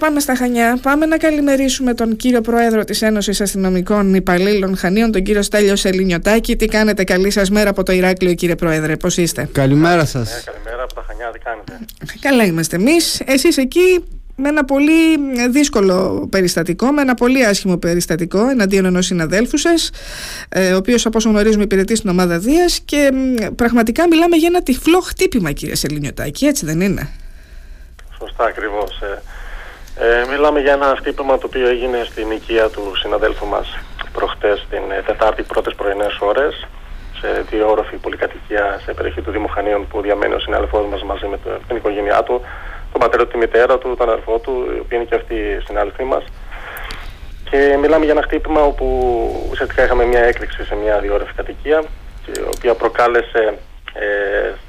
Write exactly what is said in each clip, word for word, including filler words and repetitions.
Πάμε στα Χανιά, πάμε να καλημερίσουμε τον κύριο Πρόεδρο της Ένωσης Αστυνομικών Υπαλλήλων Χανίων, τον κύριο Στέλιο Σεληνιωτάκη. Τι κάνετε, καλή σας μέρα από το Ηράκλειο, κύριε Πρόεδρε, πώς είστε? Καλημέρα σας. Ε, καλημέρα από τα Χανιά, τι κάνετε? Καλά είμαστε εμείς, εσείς εκεί με ένα πολύ δύσκολο περιστατικό, με ένα πολύ άσχημο περιστατικό εναντίον ενός συναδέλφου σας, ο οποίος από όσο γνωρίζουμε υπηρετεί στην ομάδα Δίας, και πραγματικά μιλάμε για ένα τυφλό χτύπημα, κύριε Σεληνιωτάκη, έτσι δεν είναι? Σωστά, ακριβώς. Ε, μιλάμε για ένα χτύπημα το οποίο έγινε στην οικία του συναδέλφου μας προχτές, την Τετάρτη, πρώτες πρωινές ώρες, σε δύο όροφη πολυκατοικία σε περιοχή του Δήμου Χανίων, που διαμένει ο συναδελφός μας μαζί με την οικογένειά του, τον πατέρα του, τη μητέρα του, τον αδερφό του, η οποία είναι και αυτή η συνάδελφή μας. Και μιλάμε για ένα χτύπημα όπου ουσιαστικά είχαμε μια έκρηξη σε μια διόροφη κατοικία, η οποία προκάλεσε ε,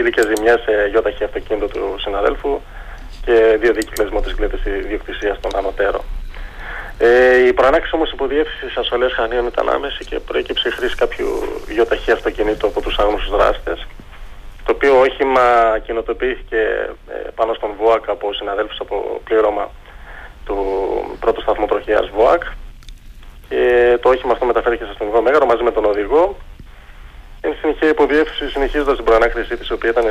υλικές ζημιές σε γιόταχη αυτοκίνητο του συναδέλφου και δύο δίκυκλες μοτοσυκλέτες ιδιοκτησίας των ανωτέρων. Ε, η προανάκτηση όμως υποδιεύθυνσης ασφαλείας Χανίων ήταν άμεση και προέκυψε η χρήση κάποιου γιοταχή αυτοκινήτου από τους άγνωστους δράστες, το οποίο όχημα κοινοτοποιήθηκε πάνω στον ΒΟΑΚ από συναδέλφους από πλήρωμα του πρώτου σταθμού τροχιάς ΒΟΑΚ, και το όχημα αυτό μεταφέρθηκε στο αστυνομικό μέγαρο μαζί με τον οδηγό. Εν συνεχεία, η υποδιεύθυνση, συνεχίζοντας την προανάκρισή της, η οποία ήταν,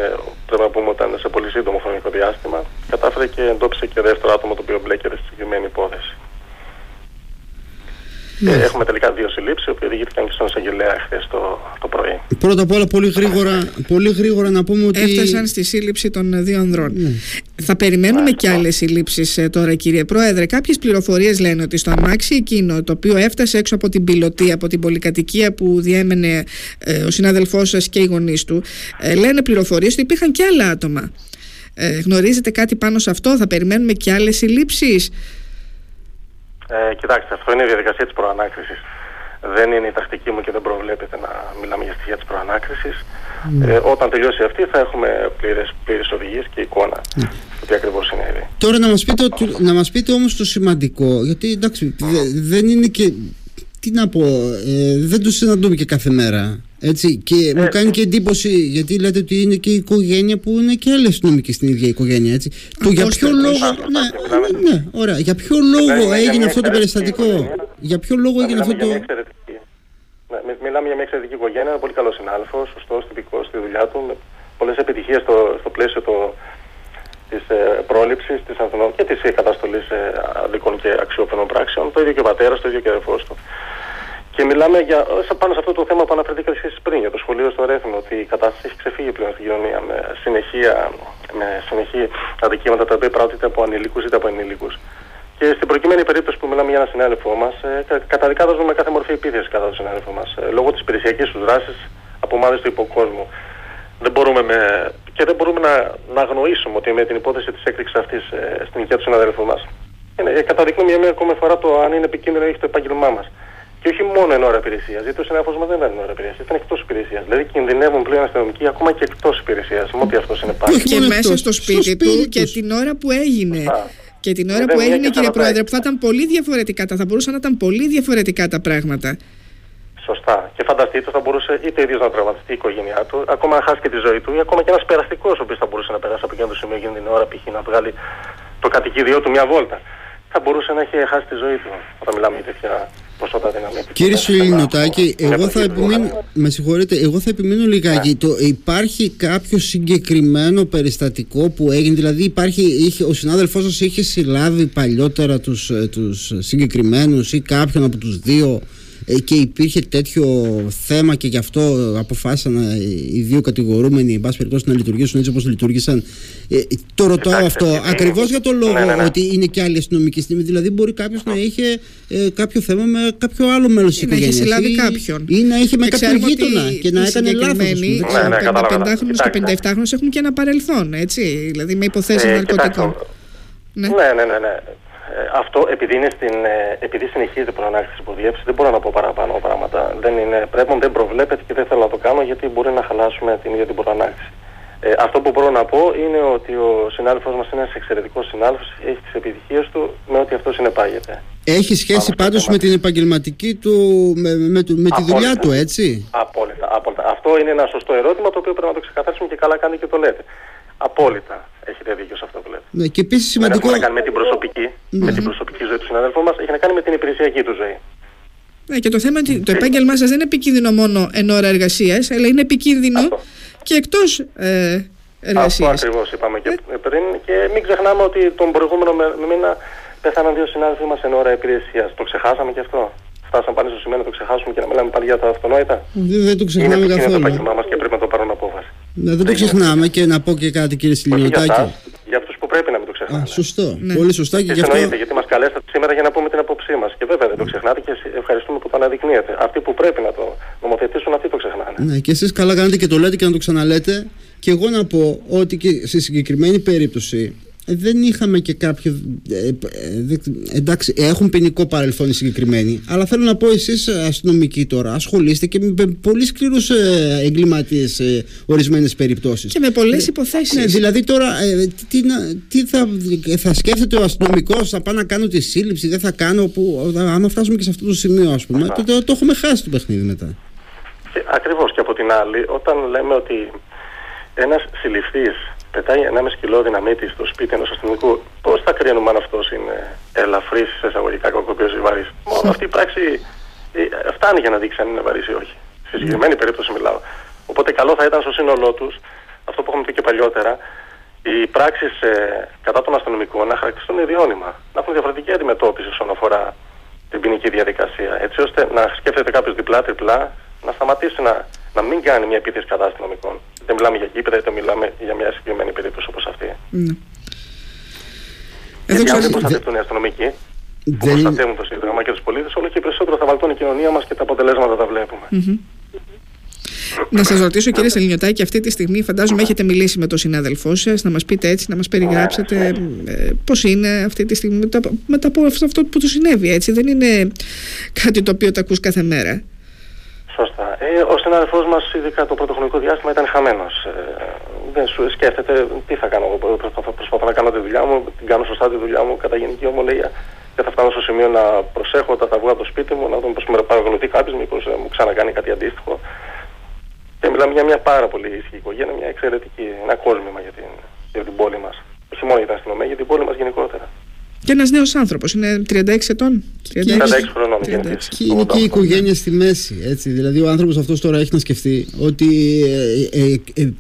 πρέπει να πούμε, ήταν σε πολύ σύντομο χρονικό διάστημα, κατάφερε και εντόπισε και δεύτερο άτομο το οποίο μπλέκεται στη συγκεκριμένη υπόθεση. Ναι. Και έχουμε τελικά δύο συλλήψεις, οι οποίες οδηγήθηκαν και στον εισαγγελέα χθες το, το πρωί. Πρώτα απ' όλα, πολύ γρήγορα, πολύ γρήγορα να πούμε ότι έφτασαν στη σύλληψη των δύο ανδρών. Ναι. Θα περιμένουμε Άχι, και άλλες συλλήψεις τώρα, κύριε Πρόεδρε. Κάποιες πληροφορίες λένε ότι στο αμάξι εκείνο το οποίο έφτασε έξω από την πιλωτή, από την πολυκατοικία που διέμενε ε, ο συνάδελφός σας και οι γονείς του, ε, λένε πληροφορίες ότι υπήρχαν και άλλα άτομα. Ε, γνωρίζετε κάτι πάνω σε αυτό? Θα περιμένουμε και άλλες συλλήψεις? Ε, κοιτάξτε, αυτό είναι η διαδικασία της προανάκρισης. Δεν είναι η τακτική μου και δεν προβλέπεται να μιλάμε για στοιχεία της προανάκρισης. Mm. Ε, όταν τελειώσει αυτή θα έχουμε πλήρες, πλήρες οδηγίες και εικόνα mm. του τι ακριβώς συνέβη. Τώρα να μας πείτε, να μας πείτε όμως το σημαντικό, γιατί εντάξει, mm. δεν είναι και, τι να πω, ε, δεν το συναντούμε και κάθε μέρα. Έτσι, και έτσι. Μου κάνει και εντύπωση, γιατί λέτε ότι είναι και η οικογένεια που είναι και άλλοι αστυνομικοί στην ίδια οικογένεια. Έτσι. Το για ποιο λόγο. Ναι, ναι, ωραία. Για ποιο λόγο έγινε αυτό το περιστατικό? Για ποιο λόγο έγινε αυτό το. Μιλάμε για μια εξαιρετική οικογένεια, ένα πολύ καλό συνάδελφο, σωστό, τυπικό στη δουλειά του, με πολλές επιτυχίες στο, στο πλαίσιο τη ε, πρόληψη, τη ανθρώπινη και τη καταστολή ε, αδικών και αξιόπινων πράξεων. Το ίδιο και ο πατέρα, το ίδιο και ο αδερφό του. Και μιλάμε για, πάνω σε αυτό το θέμα που αναφερθήκατε εσείς πριν, για το σχολείο στο Ρέθινο, ότι η κατάσταση έχει ξεφύγει πλέον στην κοινωνία με συνεχεία, με συνεχή αδικήματα τα οποία πράττονται από ανηλίκους είτε από ενηλίκους. Και στην προκειμένη περίπτωση που μιλάμε για έναν συνάδελφό μας, καταδικάζουμε με κάθε μορφή επίθεση κατά του συνάδελφού μας, λόγω της υπηρεσιακής του δράσης από ομάδες του υποκόσμου. Δεν μπορούμε με, και δεν μπορούμε να, να αγνοήσουμε ότι με την υπόθεση της έκρηξης αυτής στην οικία του συναδέλφου μας, καταδεικνύουμε για μια ακόμη φορά το αν είναι επικίνδυνο ή όχι το επάγγελμά μας. Και όχι μόνο εν ώρα υπηρεσίας, γιατί ο συνάδελφος μας δεν ήταν εν ώρα υπηρεσίας, ήταν εκτός υπηρεσίας. Δηλαδή κινδυνεύουν πλέον αστυνομικοί ακόμα και εκτός υπηρεσίας, με ό,τι αυτό συνεπάγει. Και, και μέσα στο σπίτι, στο σπίτι του και την ώρα που έγινε. Α, και την ώρα που έγινε, κύριε Πρόεδρε, που θα ήταν πολύ διαφορετικά, θα μπορούσαν να ήταν πολύ διαφορετικά τα πράγματα. Σωστά. Και φανταστείτε, θα μπορούσε είτε ο ίδιος να τραυματιστεί η οικογένειά του, ακόμα να χάσει και τη ζωή του, ή ακόμα και ένας περαστικός, ο οποίος θα μπορούσε να περάσει από εκείνο το σημείο εκείνη την ώρα, π.χ. να βγάλει το κατοικίδιό του μια βόλτα. Θα μπορούσε να έχει χάσει τη ζωή του, όταν μιλάμε για τέτοια. Κύριε Σεληνιωτάκη, εγώ θα επιμείνω, με συγχωρείτε, εγώ θα επιμείνω λιγάκι. Το, υπάρχει κάποιο συγκεκριμένο περιστατικό που έγινε, δηλαδή υπάρχει, είχε, ο συνάδελφός σας είχε συλλάβει παλιότερα τους, τους συγκεκριμένους ή κάποιον από τους δύο και υπήρχε τέτοιο θέμα και γι' αυτό αποφάσισαν οι δύο κατηγορούμενοι, εν πάση περιπτώσει, να λειτουργήσουν έτσι όπως λειτουργήσαν? Ε, το ρωτάω αυτό ακριβώς για το λόγο ναι, ναι, ναι. ότι είναι και άλλοι αστυνομικοί στιγμή. Δηλαδή, μπορεί κάποιος ναι. να είχε ε, κάποιο θέμα με κάποιο άλλο μέλος της οικογένειας. Να είχε συλλάβει κάποιον. Ή, ή να είχε με κάποιον γείτονα και να έκανε λάθος. Οι πεντάχρονες και πενταεφτάχρονες έχουν και ένα παρελθόν, έτσι. Δηλαδή, με υποθέσεις ναρκωτικών. Ναι, ναι, ναι. Ε, αυτό επειδή, είναι στην, ε, επειδή συνεχίζεται η προανάκτηση υποδιεύθυνση, δεν μπορώ να πω παραπάνω πράγματα. Δεν είναι, πρέπει, δεν προβλέπεται και δεν θέλω να το κάνω, γιατί μπορεί να χαλάσουμε την ίδια την προανάκτηση. Ε, αυτό που μπορώ να πω είναι ότι ο συνάδελφός μας είναι ένας εξαιρετικός συνάδελφος, έχει τις επιτυχίες του με ό,τι αυτό συνεπάγεται. Έχει σχέση πάντως με την επαγγελματική του, με, με, με τη δουλειά του, έτσι. Απόλυτα, απόλυτα. Αυτό είναι ένα σωστό ερώτημα το οποίο πρέπει να το ξεκαθαρίσουμε και καλά κάνει και το λέτε. Απόλυτα. Έχετε δίκιο σε αυτό που λέτε. Ναι, και επίσης σημαντικό. Έχει να κάνει με την προσωπική, ναι. με την προσωπική ζωή του συναδέλφου μας, έχει να κάνει με την υπηρεσιακή του ζωή. Ναι, και το θέμα είναι ότι το επάγγελμά σας δεν είναι επικίνδυνο μόνο εν ώρα εργασίας, αλλά είναι επικίνδυνο αυτό. Και εκτός ε, εργασίας. Αυτό ακριβώς είπαμε και ε... πριν. Και μην ξεχνάμε ότι τον προηγούμενο μήνα πέθαναν δύο συνάδελφοι μας εν ώρα υπηρεσίας. Το ξεχάσαμε και αυτό. Φτάσαμε πάλι στο σημείο να το ξεχάσουμε και να μιλάμε πάλι για τα αυτονόητα. Δεν, δεν το ξεχνάμε καθόλου. Είναι το επάγγελμά μας και πρέπει να το πάρουν απόφαση. Ναι, δεν το ξεχνάμε και να πω και κάτι, κύριε Σεληνιωτάκη. Για αυτούς που πρέπει να μην το ξεχνάμε. Α, σωστό. Ναι. Πολύ σωστά και, και γι' αυτό. Εννοείται, γιατί μας καλέσατε σήμερα για να πούμε την απόψή μας. Και βέβαια δεν το ξεχνάτε και ευχαριστούμε που το αναδεικνύετε. Αυτοί που πρέπει να το νομοθετήσουν, αυτοί το ξεχνάνε. Ναι, και εσείς καλά κάνετε και το λέτε και να το ξαναλέτε. Και εγώ να πω ότι και σε συγκεκριμένη περίπτωση δεν είχαμε και κάποιο. Ε, ε, εντάξει, έχουν ποινικό παρελθόν οι συγκεκριμένοι. Αλλά θέλω να πω, εσείς αστυνομικοί τώρα ασχολείστε και με πολύ σκληρούς ε, εγκληματίες σε ορισμένες περιπτώσεις. Και με πολλές υποθέσεις. Ναι, δηλαδή τώρα, ε, τι, τι θα, θα σκέφτεται ο αστυνομικός, θα πάω να κάνω τη σύλληψη, δεν θα κάνω. Που, άμα φτάσουμε και σε αυτό το σημείο, ας πούμε, τότε το, το έχουμε χάσει το παιχνίδι μετά. Ακριβώς. Και από την άλλη, όταν λέμε ότι ένας συλληφθής πετάει ενάμιση κιλό δυναμίτη στο σπίτι ενός αστυνομικού, πώς θα κρίνουμε αν αυτός είναι ελαφρύς σε εισαγωγικά κακοποιός ή βαρύς? Μόνο αυτή η πράξη φτάνει για να δείξει αν είναι βαρύς ή όχι. Στη συγκεκριμένη περίπτωση μιλάω. Οπότε καλό θα ήταν στο σύνολό τους, αυτό που έχουμε πει και παλιότερα, οι πράξεις ε, κατά των αστυνομικών να χαρακτηριστούν ιδιώνυμα. Να έχουν διαφορετική αντιμετώπιση όσον αφορά την ποινική διαδικασία. Έτσι ώστε να σκέφτεται κάποιος διπλά-τριπλά, να σταματήσει να, να μην κάνει μια επίθεση κατά αστυνομικών. Δεν μιλάμε για γήπεδα, είτε μιλάμε για μια συγκεκριμένη περίπτωση όπως αυτή. Ναι. Γιατί αν δεν προστατευτούν οι αστυνομικοί, δεν... που προστατεύουν το Σύνταγμα και τους πολίτες, όλο και περισσότερο θα βαλτώνει η κοινωνία μας και τα αποτελέσματα τα βλέπουμε. Mm-hmm. Να σας ρωτήσω, κύριε Σεληνιωτάκη, αυτή τη στιγμή φαντάζομαι έχετε μιλήσει με τον συνάδελφό σας, να μας πείτε έτσι, να μας περιγράψετε πώς είναι αυτή τη στιγμή μετά από αυτό που του συνέβη, έτσι. Δεν είναι κάτι το οποίο το ακούς κάθε μέρα. Σωστά. Ε, ο συνάδελφός μας, ειδικά το πρώτο χρονικό διάστημα, ήταν χαμένος. Ε, δεν σου σκέφτεται τι θα κάνω. Προσπαθώ, προσπαθώ να κάνω τη δουλειά μου, την κάνω σωστά τη δουλειά μου, κατά γενική ομολογία. Και θα φτάνω στο σημείο να προσέχω όταν θα βγω από το σπίτι μου, να δω πώς με παρακολουθεί κάποιος, μήπως μου ξανακάνει κάτι αντίστοιχο. Και μιλάμε για μια πάρα πολύ ισχυρή οικογένεια, μια εξαιρετική, ένα κόσμημα για την, για την πόλη μας. Όχι μόνο για την αστυνομία, για την πόλη μας γενικότερα. Και ένας νέος άνθρωπος, είναι τριάντα έξι ετών. τριάντα έξι χρονών. Και είναι και η οικογένεια στη μέση. Έτσι. Δηλαδή, ο άνθρωπος αυτός τώρα έχει να σκεφτεί ότι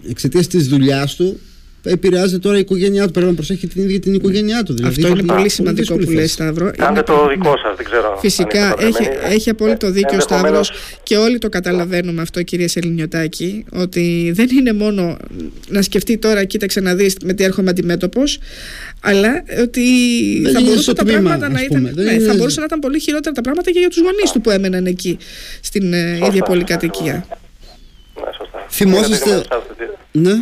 εξαιτίας της δουλειάς του επηρεάζει τώρα η οικογένειά του. Πρέπει να προσέχει την ίδια την οικογένειά του. Δηλαδή, αυτό είναι πολύ σημαντικό που λέει, Σταύρο. Κάντε το δικό σας, δεν ξέρω. Φυσικά, έχει, έχει απόλυτο δίκιο ο Σταύρος και όλοι το καταλαβαίνουμε αυτό, κυρία Σεληνιωτάκη, ότι δεν είναι μόνο να σκεφτεί τώρα, κοίταξε να δεις με τι έρχομαι αντιμέτωπος, αλλά ότι δεν θα μπορούσαν τα τμήμα, πράγματα να ήταν, ναι, θα μπορούσε να ήταν πολύ χειρότερα τα πράγματα και για τους γονείς του που έμεναν εκεί, στην σωστά, ίδια πολυκατοικία. Ναι, σωστά. Θυμόσαστε. Ναι.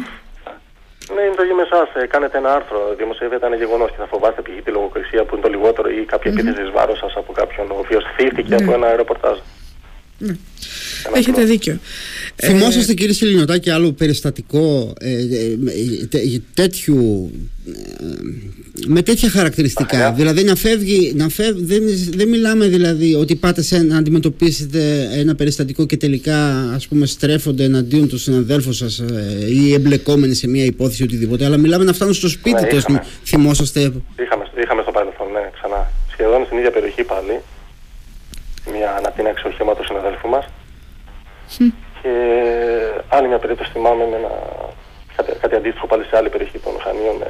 Ναι, είναι το ίδιο με εσάς. Κάνετε ένα άρθρο, δημοσιεύεται ένα γεγονός και θα φοβάστε π.χ. τη λογοκρισία που είναι το λιγότερο ή κάποια mm-hmm. επίθεση βάρος σας από κάποιον ο οποίος θύθηκε mm-hmm. από ένα ρεπορτάζ. Ναι. Έχετε δίκιο. Θυμόσαστε, κύριε Σεληνιωτάκη, άλλο περιστατικό ε, τε, τέτοιου, ε, με τέτοια χαρακτηριστικά? Α, δηλαδή να φεύγει, να φεύγει δεν, δεν μιλάμε δηλαδή ότι πάτε σε, να αντιμετωπίσετε ένα περιστατικό και τελικά, ας πούμε, στρέφονται εναντίον του συναδέλφου σας ε, ή εμπλεκόμενοι σε μια υπόθεση οτιδήποτε, αλλά μιλάμε να φτάνουν στο σπίτι. Ναι, είχαμε. Θυμόσαστε? Είχαμε, είχαμε στο παρελθόν, ναι, ξανά. Σχεδόν στην ίδια περιοχή πάλι. Μια ανατείναξη οχήματος συναδέλφου μας. Mm. Και άλλη μια περίπτωση θυμάμαι με ένα, κάτι, κάτι αντίστοιχο πάλι σε άλλη περιοχή των Χανίων, με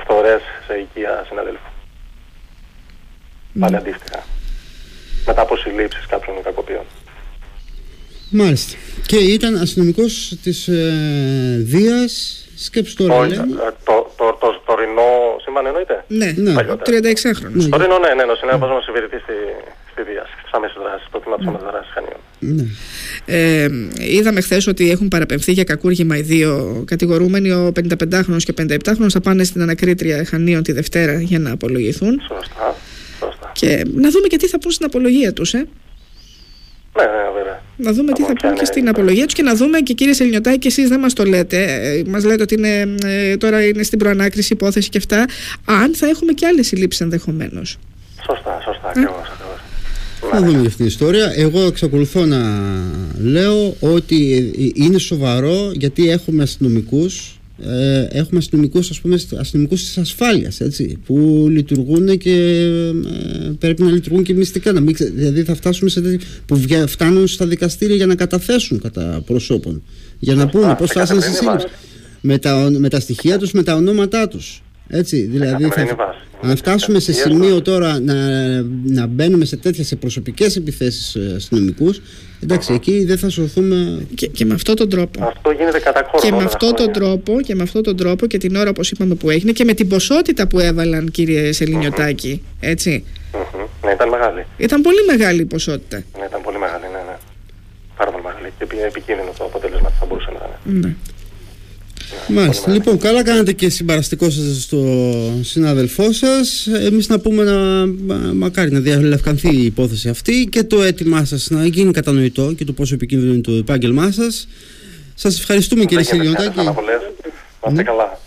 φθορές σε οικία συναδέλφου. Mm. Πάλι αντίστοιχα. Μετά από συλλήψεις κάποιων κακοποιών. Μάλιστα. Και ήταν αστυνομικός της ε, Δίας. Σκέψου τώρα. Το, το, το, το, το ρινό σύμβαν εννοείται? Ναι, ναι, τριάντα έξι χρονών. Το ρινό, ναι, ναι, ναι, ο συνάδελφος μας υπηρετεί στη... Ε, είδαμε χθες ότι έχουν παραπεμφθεί για κακούργημα οι δύο κατηγορούμενοι, ο πενήντα πεντάχρονος και ο πενήντα επτάχρονος. Θα πάνε στην ανακρίτρια Χανίων τη Δευτέρα για να απολογηθούν. Σωστά, σωστά. Και να δούμε και τι θα πούν στην απολογία τους. Ε. Ναι, ναι, βέβαια. Να δούμε τι θα πούν και στην απολογία τους και να δούμε και, κύριε Σεληνιωτάκη, και εσείς δεν μας το λέτε. Ε, μας λέτε ότι είναι, ε, τώρα είναι στην προανάκριση υπόθεση και αυτά. Αν θα έχουμε και άλλες συλλήψεις ενδεχομένως. Σωστά, σωστά, ακριβώς. Να δούμε αυτή την ιστορία. Εγώ εξακολουθώ να λέω ότι είναι σοβαρό, γιατί έχουμε αστυνομικούς ε, έχουμε αστυνομικούς, ας πούμε, αστυνομικούς της ασφάλειας, έτσι, που λειτουργούν και ε, πρέπει να λειτουργούν και μυστικά, να μην, δηλαδή θα φτάσουμε σε τέτοια που φτάνουν στα δικαστήρια για να καταθέσουν κατά προσώπων, για να πούνε πώς φτάσανε στη σύλληψη, με τα, με τα στοιχεία τους, με τα ονόματά τους. Έτσι, δηλαδή θα, αν φτάσουμε σε σημείο τώρα να, να μπαίνουμε σε τέτοιες σε προσωπικές επιθέσεις αστυνομικούς, εντάξει, εκεί δεν θα σωθούμε. Και, και με αυτόν τον τρόπο. Αυτό γίνεται κατά χώρο. Και με αυτόν τον τρόπο, και με αυτόν τον τρόπο και την ώρα, όπως είπαμε, που έγινε και με την ποσότητα που έβαλαν, κύριε Σεληνιωτάκη. Έτσι. Mm-hmm. Ναι, ήταν μεγάλη. Ήταν πολύ μεγάλη η ποσότητα. Ναι, ήταν πολύ μεγάλη, ναι, ναι. Πάρα πολύ μεγάλη. Και επικίνδυνο το αποτέλεσμα θα μπορούσε να είναι. Ναι. Μάλιστα. Λοιπόν, καλά κάνατε και συμπαραστικό σας στο συνάδελφό σας. Εμείς να πούμε να μακάρι να διαλευκανθεί η υπόθεση αυτή και το αίτημά σας να γίνει κατανοητό και το πόσο επικίνδυνο είναι το επάγγελμά σας. Σας ευχαριστούμε, κύριε Σεληνιωτάκη. Δεν είμαστε καλά.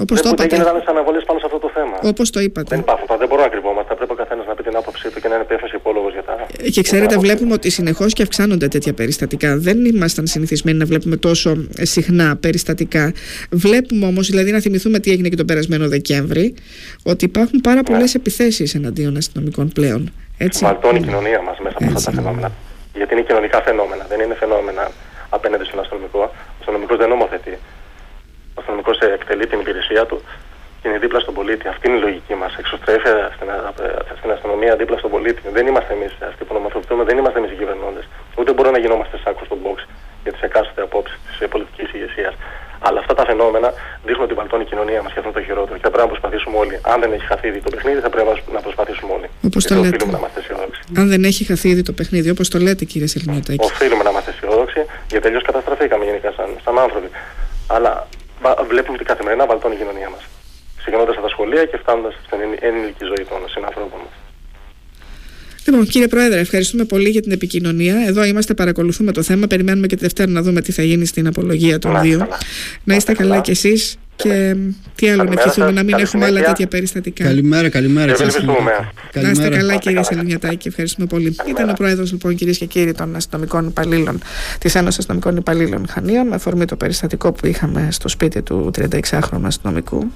Όπως το είπατε. Δεν γίνονται άλλες αναβολές πάνω σε αυτό το θέμα. Όπως το είπατε. Δεν υπάρχουν, δεν μπορούμε να κρυβόμαστε. Πρέπει ο καθένας να πει την άποψή του και να είναι υπεύθυνος υπόλογος για τα. Και ξέρετε, βλέπουμε ότι συνεχώς και αυξάνονται τέτοια περιστατικά. Δεν ήμασταν συνηθισμένοι να βλέπουμε τόσο συχνά περιστατικά. Βλέπουμε όμως, δηλαδή, να θυμηθούμε τι έγινε και τον περασμένο Δεκέμβρη, ότι υπάρχουν πάρα πολλές επιθέσεις εναντίον αστυνομικών πλέον. Βαλτώνει η κοινωνία μας μέσα από αυτά τα φαινόμενα. Γιατί είναι κοινωνικά φαινόμενα. Δεν είναι φαινόμενα απέναντι στον αστυνομικό. Ο αστυνομικός δεν νομοθετεί. Ο αστυνομικός εκτελεί την υπηρεσία του και είναι δίπλα στον πολίτη. Αυτή είναι η λογική μας. Εξωστρέφεια στην αστυνομία δίπλα στον πολίτη. Δεν είμαστε εμείς αυτοί που νομοθετούμε, δεν είμαστε εμείς οι κυβερνώντες. Ούτε μπορούμε να γινόμαστε σάκος του box για τις εκάστοτε απόψεις της πολιτικής ηγεσίας. Αλλά αυτά τα φαινόμενα δείχνουν ότι βαλτώνει η κοινωνία μας και αυτό είναι το χειρότερο. Και θα πρέπει να προσπαθήσουμε όλοι. Αν δεν έχει χαθεί ήδη το παιχνίδι, θα πρέπει να προσπαθήσουμε όλοι. Όπως το λέτε. Οφείλουμε να είμαστε αισιόδοξοι. Αν δεν έχει χαθεί ήδη το παιχνίδι, όπως το λέτε, κύριε Σεληνιωτάκη. Οφείλουμε να είμαστε αισιόδοξοι, γιατί αλλιώς καταστραφήκαμε γενικά σαν, σαν άνθρωποι. Αλλά βλέπουμε ότι καθημερινά βαλτώνει η κοινωνία μας. Ξεκινώντας από τα σχολεία και φτάνοντας στην ενήλικη ζωή των συνανθρώπων μας. Λοιπόν, κύριε Πρόεδρε, ευχαριστούμε πολύ για την επικοινωνία. Εδώ είμαστε, παρακολουθούμε το θέμα. Περιμένουμε και τη Δευτέρα να δούμε τι θα γίνει στην απολογία των δύο. Καλά. Να είστε καλά, καλά κι εσείς. Και τι άλλο, να ευχηθούμε να μην έχουμε άλλα τέτοια περιστατικά. Καλημέρα, καλημέρα. Να είστε καλά, κύριε Σεληνιωτάκη, ευχαριστούμε πολύ. Καλημέρα. Ήταν ο πρόεδρος, λοιπόν, κυρίες και κύριοι, των αστυνομικών υπαλλήλων της Ένωσης Αστυνομικών Υπαλλήλων Χανίων, με αφορμή το περιστατικό που είχαμε στο σπίτι του τριανταεξάχρονου αστυνομικού.